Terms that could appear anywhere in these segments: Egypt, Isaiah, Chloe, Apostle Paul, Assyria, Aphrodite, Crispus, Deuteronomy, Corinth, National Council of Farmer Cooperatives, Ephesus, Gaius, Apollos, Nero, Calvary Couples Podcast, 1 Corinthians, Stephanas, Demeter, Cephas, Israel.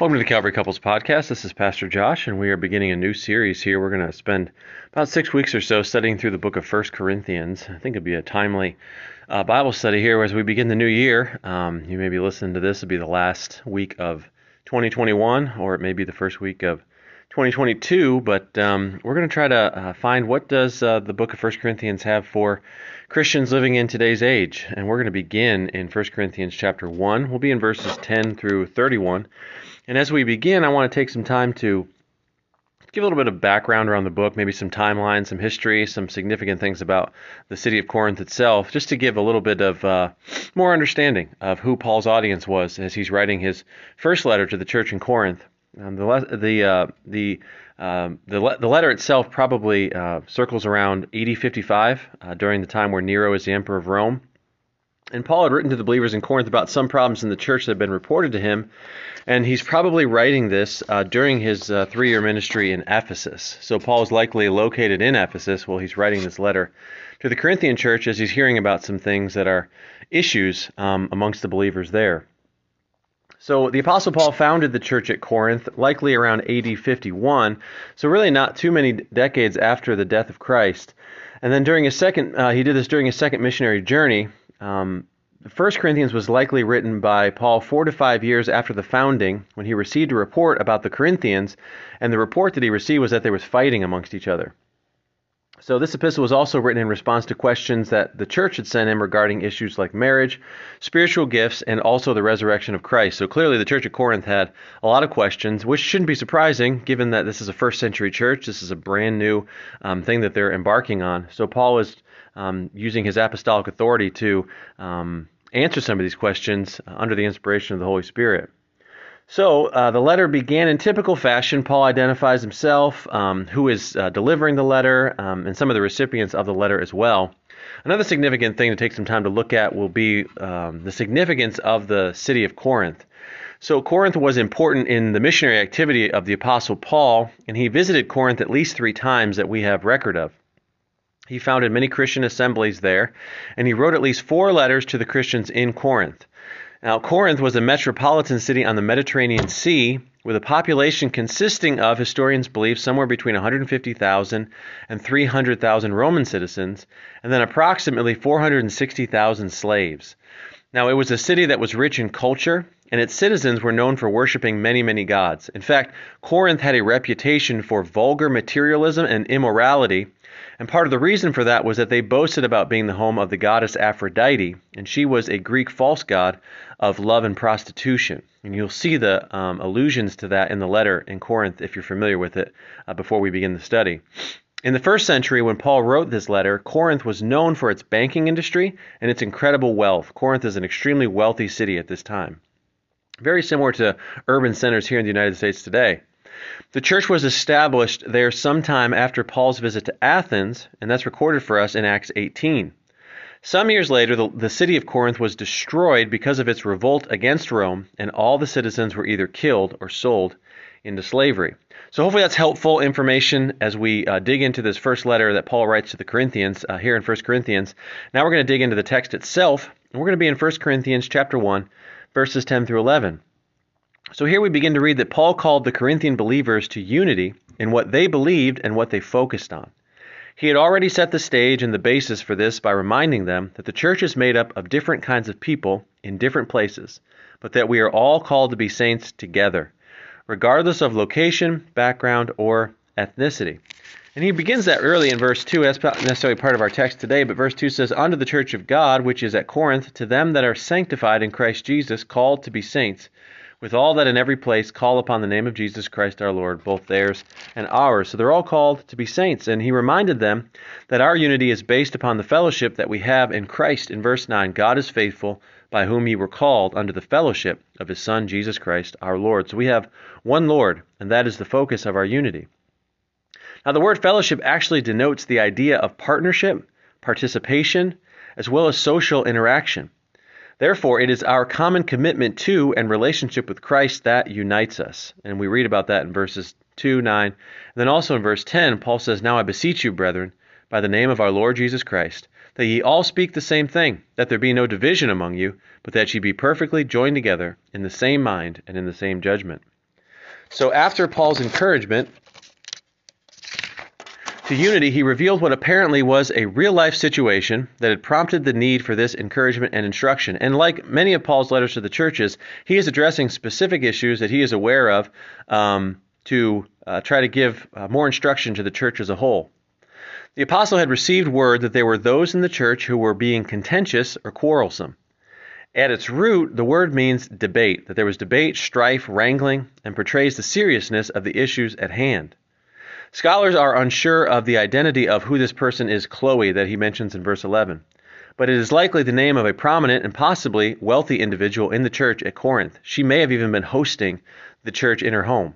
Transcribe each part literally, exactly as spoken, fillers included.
Welcome to the Calvary Couples Podcast. This is Pastor Josh, and we are beginning a new series here. We're going to spend about six weeks or so studying through the book of First Corinthians. I think it'll be a timely uh, Bible study here as we begin the new year. Um, you may be listening to this. It'll be the last week of twenty twenty-one, or it may be the first week of twenty twenty-two, but um, we're going to try to uh, find what does uh, the book of First Corinthians have for Christians living in today's age. And we're going to begin in First Corinthians chapter one. We'll be in verses ten through thirty-one. And as we begin, I want to take some time to give a little bit of background around the book, maybe some timeline, some history, some significant things about the city of Corinth itself, just to give a little bit of uh, more understanding of who Paul's audience was as he's writing his first letter to the church in Corinth. Um, the the uh, the um, the, le- the letter itself probably uh, circles around A D fifty-five, uh, during the time where Nero is the emperor of Rome. And Paul had written to the believers in Corinth about some problems in the church that had been reported to him, and he's probably writing this uh, during his uh, three-year ministry in Ephesus. So Paul is likely located in Ephesus while he's writing this letter to the Corinthian church as he's hearing about some things that are issues um, amongst the believers there. So the Apostle Paul founded the church at Corinth, likely around A D fifty-one, so really not too many decades after the death of Christ. And then during his second, uh, he did this during his second missionary journey. Um, First Corinthians was likely written by Paul four to five years after the founding, when he received a report about the Corinthians, and the report that he received was that there was fighting amongst each other. So this epistle was also written in response to questions that the church had sent him regarding issues like marriage, spiritual gifts, and also the resurrection of Christ. So clearly the church at Corinth had a lot of questions, which shouldn't be surprising given that this is a first century church. This is a brand new um, thing that they're embarking on. So Paul is um, using his apostolic authority to um, answer some of these questions uh, under the inspiration of the Holy Spirit. So uh, the letter began in typical fashion. Paul identifies himself, um, who is uh, delivering the letter, um, and some of the recipients of the letter as well. Another significant thing to take some time to look at will be um, the significance of the city of Corinth. So Corinth was important in the missionary activity of the Apostle Paul, and he visited Corinth at least three times that we have record of. He founded many Christian assemblies there, and he wrote at least four letters to the Christians in Corinth. Now, Corinth was a metropolitan city on the Mediterranean Sea, with a population consisting of, historians believe, somewhere between one hundred fifty thousand and three hundred thousand Roman citizens, and then approximately four hundred sixty thousand slaves. Now, it was a city that was rich in culture, and its citizens were known for worshiping many, many gods. In fact, Corinth had a reputation for vulgar materialism and immorality, and part of the reason for that was that they boasted about being the home of the goddess Aphrodite, and she was a Greek false god of love and prostitution. And you'll see the um, allusions to that in the letter in Corinth, if you're familiar with it, uh, before we begin the study. In the first century, when Paul wrote this letter, Corinth was known for its banking industry and its incredible wealth. Corinth is an extremely wealthy city at this time, very similar to urban centers here in the United States today. The church was established there sometime after Paul's visit to Athens, and that's recorded for us in Acts eighteen. Some years later, the, the city of Corinth was destroyed because of its revolt against Rome, and all the citizens were either killed or sold into slavery. So hopefully that's helpful information as we uh, dig into this first letter that Paul writes to the Corinthians uh, here in First Corinthians. Now we're going to dig into the text itself, and we're going to be in First Corinthians chapter one, verses ten through eleven. So here we begin to read that Paul called the Corinthian believers to unity in what they believed and what they focused on. He had already set the stage and the basis for this by reminding them that the church is made up of different kinds of people in different places, but that we are all called to be saints together, regardless of location, background, or ethnicity. And he begins that early in verse two. That's not necessarily part of our text today, but verse two says, "Unto the church of God, which is at Corinth, to them that are sanctified in Christ Jesus, called to be saints, with all that in every place call upon the name of Jesus Christ our Lord," both theirs and ours. So they're all called to be saints. And he reminded them that our unity is based upon the fellowship that we have in Christ. In verse nine, "God is faithful, by whom ye were called unto the fellowship of his Son, Jesus Christ our Lord." So we have one Lord, and that is the focus of our unity. Now, the word fellowship actually denotes the idea of partnership, participation, as well as social interaction. Therefore, it is our common commitment to and relationship with Christ that unites us. And we read about that in verses two, nine. And then also in verse ten, Paul says, "Now I beseech you, brethren, by the name of our Lord Jesus Christ, that ye all speak the same thing, that there be no division among you, but that ye be perfectly joined together in the same mind and in the same judgment." So after Paul's encouragement to unity, he revealed what apparently was a real-life situation that had prompted the need for this encouragement and instruction. And like many of Paul's letters to the churches, he is addressing specific issues that he is aware of um, to uh, try to give uh, more instruction to the church as a whole. The apostle had received word that there were those in the church who were being contentious or quarrelsome. At its root, the word means debate, that there was debate, strife, wrangling, and portrays the seriousness of the issues at hand. Scholars are unsure of the identity of who this person is, Chloe, that he mentions in verse eleven. But it is likely the name of a prominent and possibly wealthy individual in the church at Corinth. She may have even been hosting the church in her home.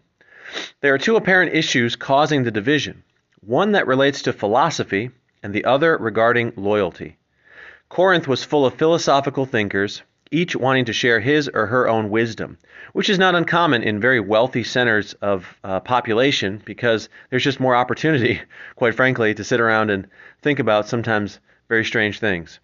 There are two apparent issues causing the division, one that relates to philosophy and the other regarding loyalty. Corinth was full of philosophical thinkers, each wanting to share his or her own wisdom, which is not uncommon in very wealthy centers of uh, population because there's just more opportunity, quite frankly, to sit around and think about sometimes very strange things.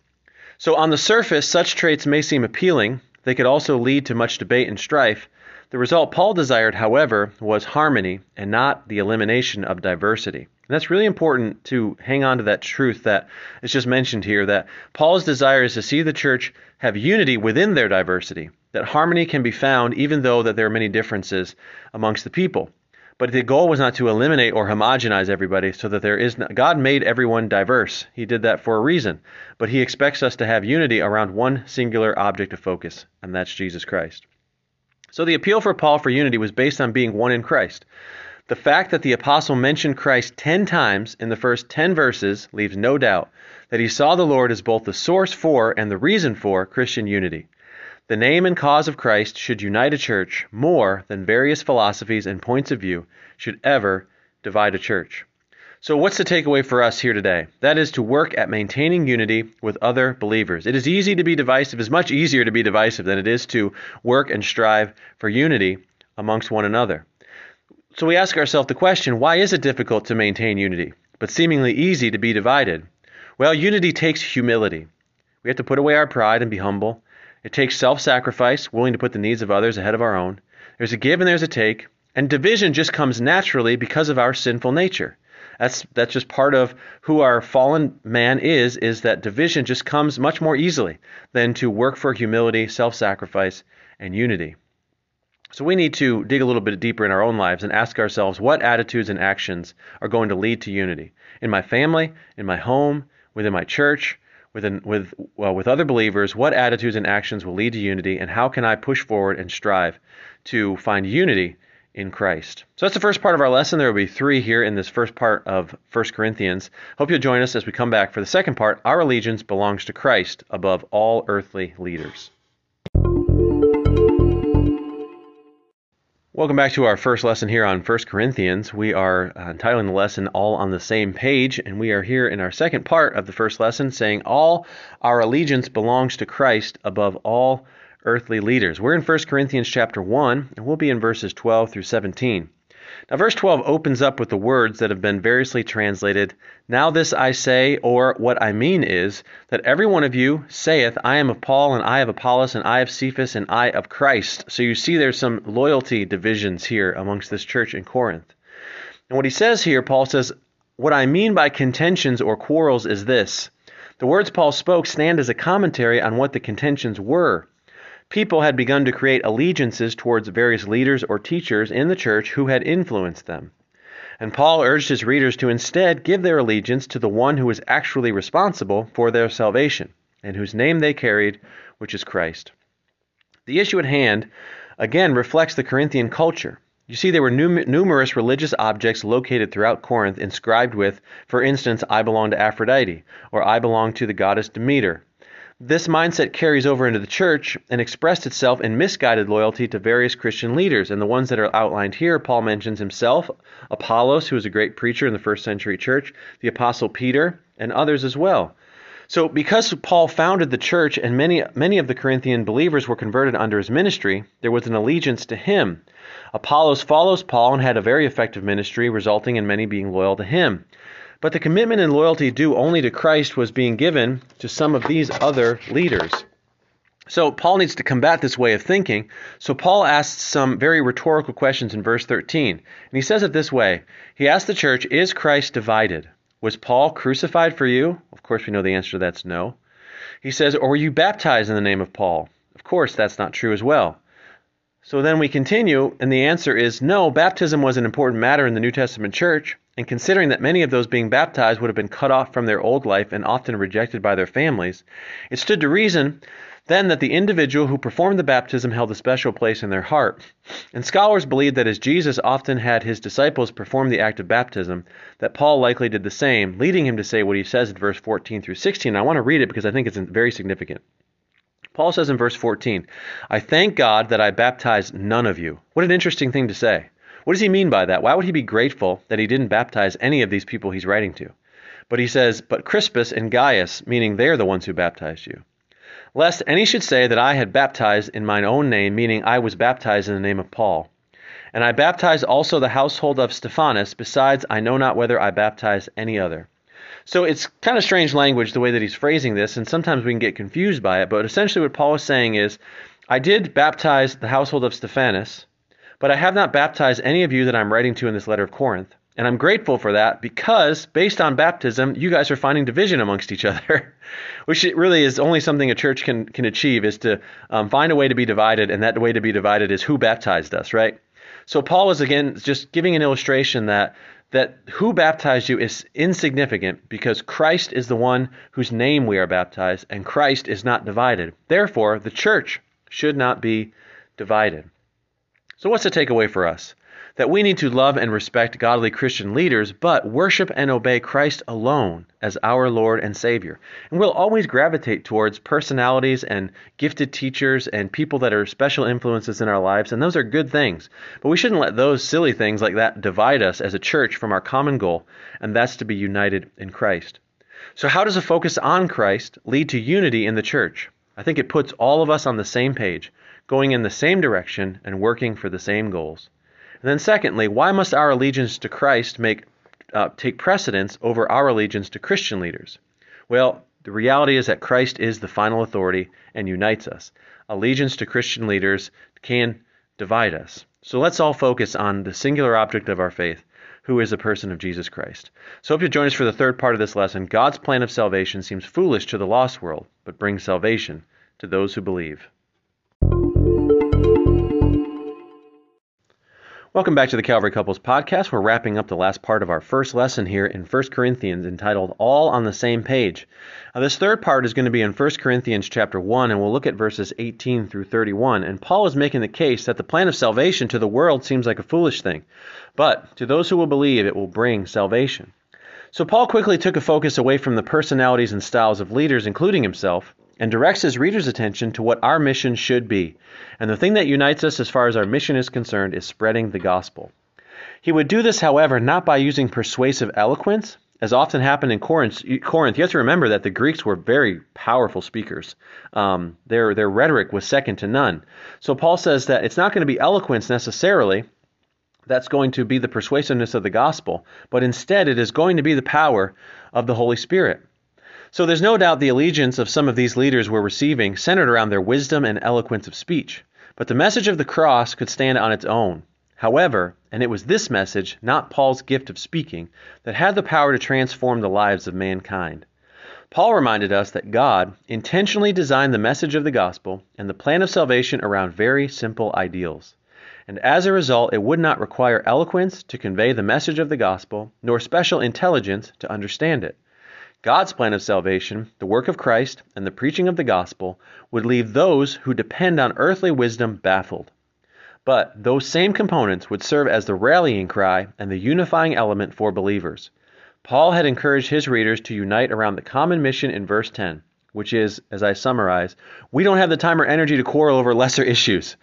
So on the surface, such traits may seem appealing. They could also lead to much debate and strife. The result Paul desired, however, was harmony and not the elimination of diversity. And that's really important to hang on to that truth that is just mentioned here, that Paul's desire is to see the church have unity within their diversity, that harmony can be found even though that there are many differences amongst the people. But the goal was not to eliminate or homogenize everybody so that there is no, God made everyone diverse. He did that for a reason. But he expects us to have unity around one singular object of focus, and that's Jesus Christ. So the appeal for Paul for unity was based on being one in Christ. The fact that the apostle mentioned Christ ten times in the first ten verses leaves no doubt that he saw the Lord as both the source for and the reason for Christian unity. The name and cause of Christ should unite a church more than various philosophies and points of view should ever divide a church. So what's the takeaway for us here today? That is to work at maintaining unity with other believers. It is easy to be divisive. It's much easier to be divisive than it is to work and strive for unity amongst one another. So we ask ourselves the question, why is it difficult to maintain unity, but seemingly easy to be divided? Well, unity takes humility. We have to put away our pride and be humble. It takes self-sacrifice, willing to put the needs of others ahead of our own. There's a give and there's a take, and division just comes naturally because of our sinful nature. That's that's just part of who our fallen man is, is that division just comes much more easily than to work for humility, self-sacrifice, and unity. So we need to dig a little bit deeper in our own lives and ask ourselves what attitudes and actions are going to lead to unity in my family, in my home, within my church, within with well, with other believers. What attitudes and actions will lead to unity, and how can I push forward and strive to find unity in Christ? So that's the first part of our lesson. There will be three here in this first part of First Corinthians. Hope you'll join us as we come back for the second part. Our allegiance belongs to Christ above all earthly leaders. Welcome back to our first lesson here on First Corinthians. We are uh, entitling the lesson All on the Same Page, and we are here in our second part of the first lesson saying all our allegiance belongs to Christ above all earthly leaders. We're in First Corinthians chapter one, and we'll be in verses twelve through seventeen. Now, verse twelve opens up with the words that have been variously translated, "Now this I say," or "What I mean is, that every one of you saith, I am of Paul, and I of Apollos, and I of Cephas, and I of Christ." So you see there's some loyalty divisions here amongst this church in Corinth. And what he says here, Paul says, "What I mean by contentions or quarrels is this." The words Paul spoke stand as a commentary on what the contentions were. People had begun to create allegiances towards various leaders or teachers in the church who had influenced them. And Paul urged his readers to instead give their allegiance to the one who was actually responsible for their salvation and whose name they carried, which is Christ. The issue at hand, again, reflects the Corinthian culture. You see, there were num- numerous religious objects located throughout Corinth inscribed with, for instance, "I belong to Aphrodite," or "I belong to the goddess Demeter." This mindset carries over into the church and expressed itself in misguided loyalty to various Christian leaders. And the ones that are outlined here, Paul mentions himself, Apollos, who was a great preacher in the first century church, the Apostle Peter, and others as well. So because Paul founded the church and many, many of the Corinthian believers were converted under his ministry, there was an allegiance to him. Apollos follows Paul and had a very effective ministry, resulting in many being loyal to him. But the commitment and loyalty due only to Christ was being given to some of these other leaders. So Paul needs to combat this way of thinking. So Paul asks some very rhetorical questions in verse thirteen. And he says it this way. He asks the church, is Christ divided? Was Paul crucified for you? Of course, we know the answer to that's no. He says, or were you baptized in the name of Paul? Of course, that's not true as well. So then we continue, and the answer is no, baptism was an important matter in the New Testament church, and considering that many of those being baptized would have been cut off from their old life and often rejected by their families, it stood to reason then that the individual who performed the baptism held a special place in their heart. And scholars believe that as Jesus often had his disciples perform the act of baptism, that Paul likely did the same, leading him to say what he says in verse fourteen through sixteen. I want to read it because I think it's very significant. Paul says in verse fourteen, I thank God that I baptized none of you. What an interesting thing to say. What does he mean by that? Why would he be grateful that he didn't baptize any of these people he's writing to? But he says, but Crispus and Gaius, meaning they are the ones who baptized you. Lest any should say that I had baptized in mine own name, meaning I was baptized in the name of Paul. And I baptized also the household of Stephanas, besides I know not whether I baptized any other. So it's kind of strange language, the way that he's phrasing this, and sometimes we can get confused by it, but essentially what Paul is saying is, I did baptize the household of Stephanas, but I have not baptized any of you that I'm writing to in this letter of Corinth, and I'm grateful for that because, based on baptism, you guys are finding division amongst each other, which it really is only something a church can, can achieve, is to um, find a way to be divided, and that way to be divided is who baptized us, right? So Paul is, again, just giving an illustration that that who baptized you is insignificant because Christ is the one whose name we are baptized, and Christ is not divided. Therefore, the church should not be divided. So what's the takeaway for us? That we need to love and respect godly Christian leaders, but worship and obey Christ alone as our Lord and Savior. And we'll always gravitate towards personalities and gifted teachers and people that are special influences in our lives, and those are good things. But we shouldn't let those silly things like that divide us as a church from our common goal, and that's to be united in Christ. So how does a focus on Christ lead to unity in the church? I think it puts all of us on the same page, going in the same direction and working for the same goals. And then secondly, why must our allegiance to Christ make uh, take precedence over our allegiance to Christian leaders? Well, the reality is that Christ is the final authority and unites us. Allegiance to Christian leaders can divide us. So let's all focus on the singular object of our faith, who is the person of Jesus Christ. So hope you'll join us for the third part of this lesson. God's plan of salvation seems foolish to the lost world, but brings salvation to those who believe. Welcome back to the Calvary Couples Podcast. We're wrapping up the last part of our first lesson here in First Corinthians entitled All on the Same Page. Now, this third part is going to be in First Corinthians chapter one, and we'll look at verses eighteen through thirty-one. And Paul is making the case that the plan of salvation to the world seems like a foolish thing, but to those who will believe, it will bring salvation. So Paul quickly took a focus away from the personalities and styles of leaders, including himself, and directs his readers' attention to what our mission should be. And the thing that unites us as far as our mission is concerned is spreading the gospel. He would do this, however, not by using persuasive eloquence, as often happened in Corinth. Corinth, you have to remember that the Greeks were very powerful speakers. Um, their, their rhetoric was second to none. So Paul says that it's not going to be eloquence necessarily that's going to be the persuasiveness of the gospel, but instead it is going to be the power of the Holy Spirit. So there's no doubt the allegiance of some of these leaders we're receiving centered around their wisdom and eloquence of speech. But the message of the cross could stand on its own. However, and it was this message, not Paul's gift of speaking, that had the power to transform the lives of mankind. Paul reminded us that God intentionally designed the message of the gospel and the plan of salvation around very simple ideals. And as a result, it would not require eloquence to convey the message of the gospel, nor special intelligence to understand it. God's plan of salvation, the work of Christ, and the preaching of the gospel would leave those who depend on earthly wisdom baffled. But those same components would serve as the rallying cry and the unifying element for believers. Paul had encouraged his readers to unite around the common mission in verse ten, which is, as I summarize, we don't have the time or energy to quarrel over lesser issues.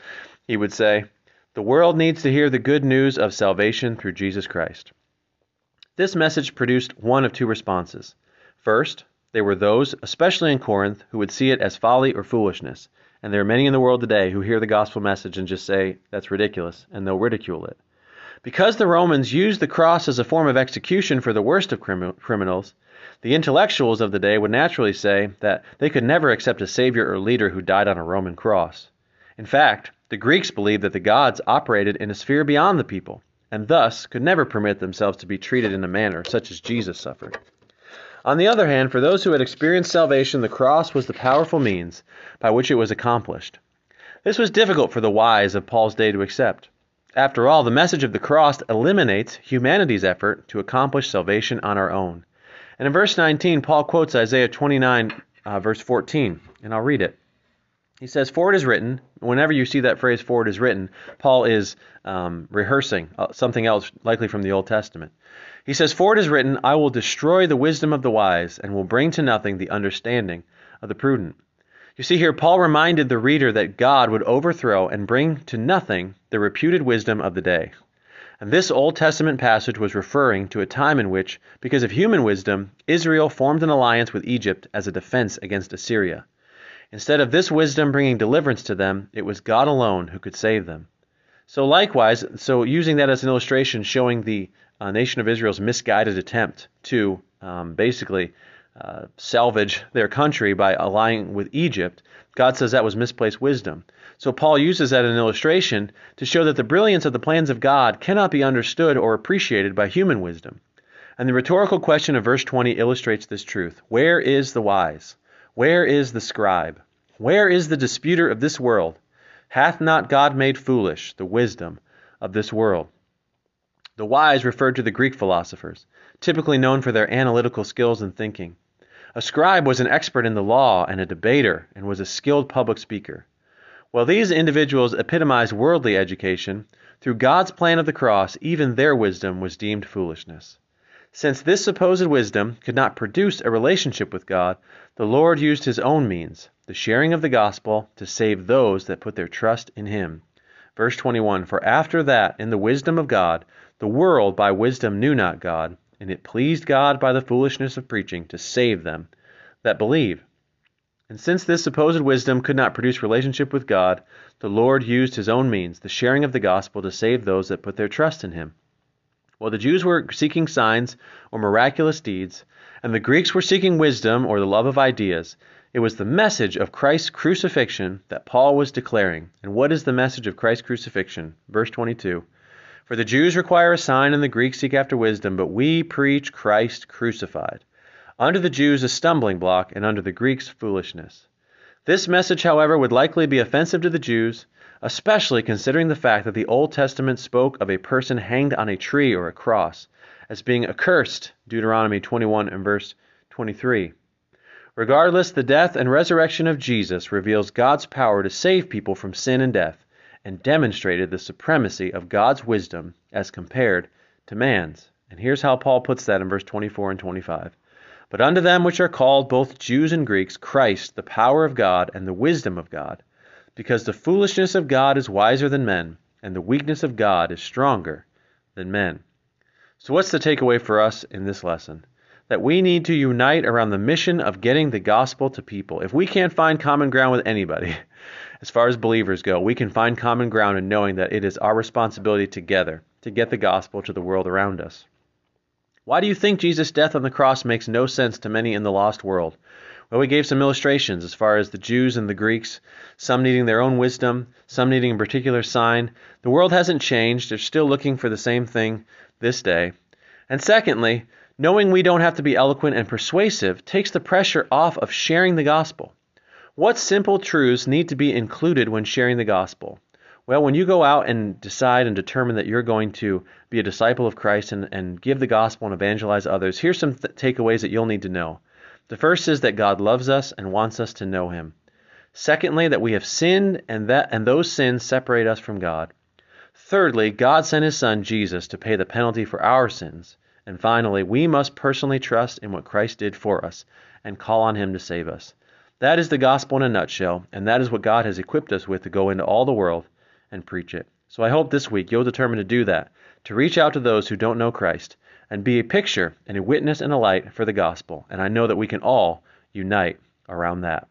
He would say, the world needs to hear the good news of salvation through Jesus Christ. This message produced one of two responses. First, there were those, especially in Corinth, who would see it as folly or foolishness, and there are many in the world today who hear the gospel message and just say, that's ridiculous, and they'll ridicule it. Because the Romans used the cross as a form of execution for the worst of crim- criminals, the intellectuals of the day would naturally say that they could never accept a savior or leader who died on a Roman cross. In fact, the Greeks believed that the gods operated in a sphere beyond the people, and thus could never permit themselves to be treated in a manner such as Jesus suffered. On the other hand, for those who had experienced salvation, the cross was the powerful means by which it was accomplished. This was difficult for the wise of Paul's day to accept. After all, the message of the cross eliminates humanity's effort to accomplish salvation on our own. And in verse nineteen, Paul quotes Isaiah twenty-nine, uh, verse fourteen, and I'll read it. He says, "For it is written," whenever you see that phrase, "for it is written," Paul is um, rehearsing something else, likely from the Old Testament. He says, "For it is written, I will destroy the wisdom of the wise and will bring to nothing the understanding of the prudent." You see here, Paul reminded the reader that God would overthrow and bring to nothing the reputed wisdom of the day. And this Old Testament passage was referring to a time in which, because of human wisdom, Israel formed an alliance with Egypt as a defense against Assyria. Instead of this wisdom bringing deliverance to them, it was God alone who could save them. So likewise, so using that as an illustration showing the uh, nation of Israel's misguided attempt to um, basically Uh, salvage their country by allying with Egypt, God says that was misplaced wisdom. So Paul uses that as an illustration to show that the brilliance of the plans of God cannot be understood or appreciated by human wisdom. And the rhetorical question of verse twenty illustrates this truth. Where is the wise? Where is the scribe? Where is the disputer of this world? Hath not God made foolish the wisdom of this world? The wise referred to the Greek philosophers, typically known for their analytical skills and thinking. A scribe was an expert in the law and a debater, and was a skilled public speaker. While these individuals epitomized worldly education, through God's plan of the cross, even their wisdom was deemed foolishness. Since this supposed wisdom could not produce a relationship with God, the Lord used his own means, the sharing of the gospel, to save those that put their trust in him. Verse twenty-one, "For after that, in the wisdom of God, the world by wisdom knew not God, and it pleased God by the foolishness of preaching to save them that believe." And since this supposed wisdom could not produce relationship with God, the Lord used his own means, the sharing of the gospel, to save those that put their trust in him. While the Jews were seeking signs or miraculous deeds, and the Greeks were seeking wisdom or the love of ideas, it was the message of Christ's crucifixion that Paul was declaring. And what is the message of Christ's crucifixion? Verse twenty-two. "For the Jews require a sign and the Greeks seek after wisdom, but we preach Christ crucified. Unto the Jews a stumbling block, and unto the Greeks foolishness." This message, however, would likely be offensive to the Jews, especially considering the fact that the Old Testament spoke of a person hanged on a tree or a cross as being accursed, Deuteronomy twenty-one and verse twenty-three. Regardless, the death and resurrection of Jesus reveals God's power to save people from sin and death, and demonstrated the supremacy of God's wisdom as compared to man's. And here's how Paul puts that in verse twenty-four and twenty-five. "But unto them which are called, both Jews and Greeks, Christ, the power of God and the wisdom of God, because the foolishness of God is wiser than men, and the weakness of God is stronger than men." So what's the takeaway for us in this lesson? That we need to unite around the mission of getting the gospel to people. If we can't find common ground with anybody, as far as believers go, we can find common ground in knowing that it is our responsibility together to get the gospel to the world around us. Why do you think Jesus' death on the cross makes no sense to many in the lost world? Well, we gave some illustrations as far as the Jews and the Greeks, some needing their own wisdom, some needing a particular sign. The world hasn't changed. They're still looking for the same thing this day. And secondly, knowing we don't have to be eloquent and persuasive takes the pressure off of sharing the gospel. What simple truths need to be included when sharing the gospel? Well, when you go out and decide and determine that you're going to be a disciple of Christ and, and give the gospel and evangelize others, here's some th- takeaways that you'll need to know. The first is that God loves us and wants us to know him. Secondly, that we have sinned and that and those sins separate us from God. Thirdly, God sent his son Jesus to pay the penalty for our sins. And finally, we must personally trust in what Christ did for us and call on him to save us. That is the gospel in a nutshell, and that is what God has equipped us with to go into all the world and preach it. So I hope this week you'll determine to do that, to reach out to those who don't know Christ, and be a picture and a witness and a light for the gospel. And I know that we can all unite around that.